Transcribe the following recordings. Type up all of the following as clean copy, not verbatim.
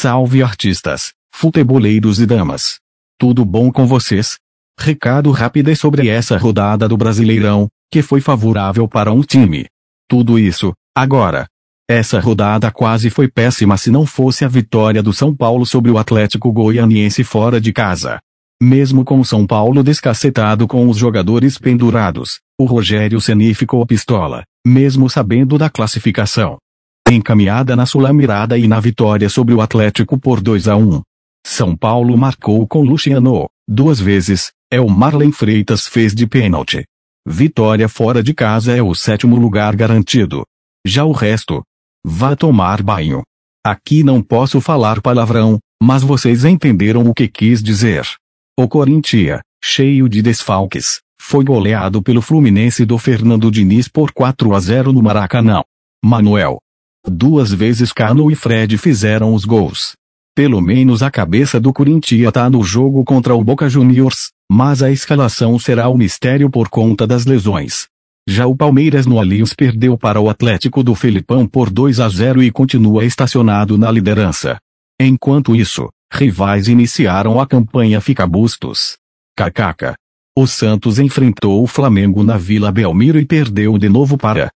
Salve artistas, futeboleiros e damas. Tudo bom com vocês? Recado rápido sobre essa rodada do Brasileirão, que foi favorável para um time. Tudo isso, agora. Essa rodada quase foi péssima se não fosse a vitória do São Paulo sobre o Atlético Goianiense fora de casa. Mesmo com o São Paulo descacetado com os jogadores pendurados, o Rogério Ceni ficou pistola, mesmo sabendo da classificação encaminhada na Sul-Americana e na vitória sobre o Atlético por 2-1. São Paulo marcou com Luciano, duas vezes, o Marlene Freitas fez de pênalti. Vitória fora de casa o sétimo lugar garantido. Já o resto, vá tomar banho. Aqui não posso falar palavrão, mas vocês entenderam o que quis dizer. O Corinthians, cheio de desfalques, foi goleado pelo Fluminense do Fernando Diniz por 4-0 no Maracanã. Manuel. Duas vezes Cano e Fred fizeram os gols. Pelo menos a cabeça do Corinthians tá no jogo contra o Boca Juniors, mas a escalação será um mistério por conta das lesões. Já o Palmeiras no Allianz perdeu para o Atlético do Felipão por 2-0 e continua estacionado na liderança. Enquanto isso, rivais iniciaram a campanha fica bustos. Kkk. O Santos enfrentou o Flamengo na Vila Belmiro e perdeu de novo para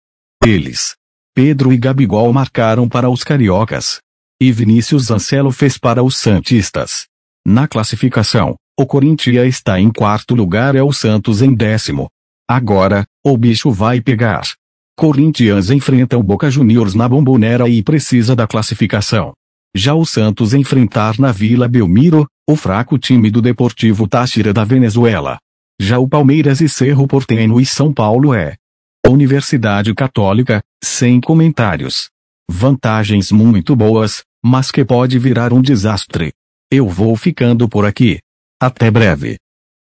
eles. Pedro e Gabigol marcaram para os cariocas. E Vinícius Ancelo fez para os santistas. Na classificação, o Corinthians está em quarto lugar o Santos em décimo. Agora, o bicho vai pegar. Corinthians enfrenta o Boca Juniors na Bombonera e precisa da classificação. Já o Santos enfrentar na Vila Belmiro, o fraco time do Deportivo Táchira da Venezuela. Já o Palmeiras e Cerro Porteño e São Paulo Universidade Católica, sem comentários. Vantagens muito boas, mas que pode virar um desastre. Eu vou ficando por aqui. Até breve.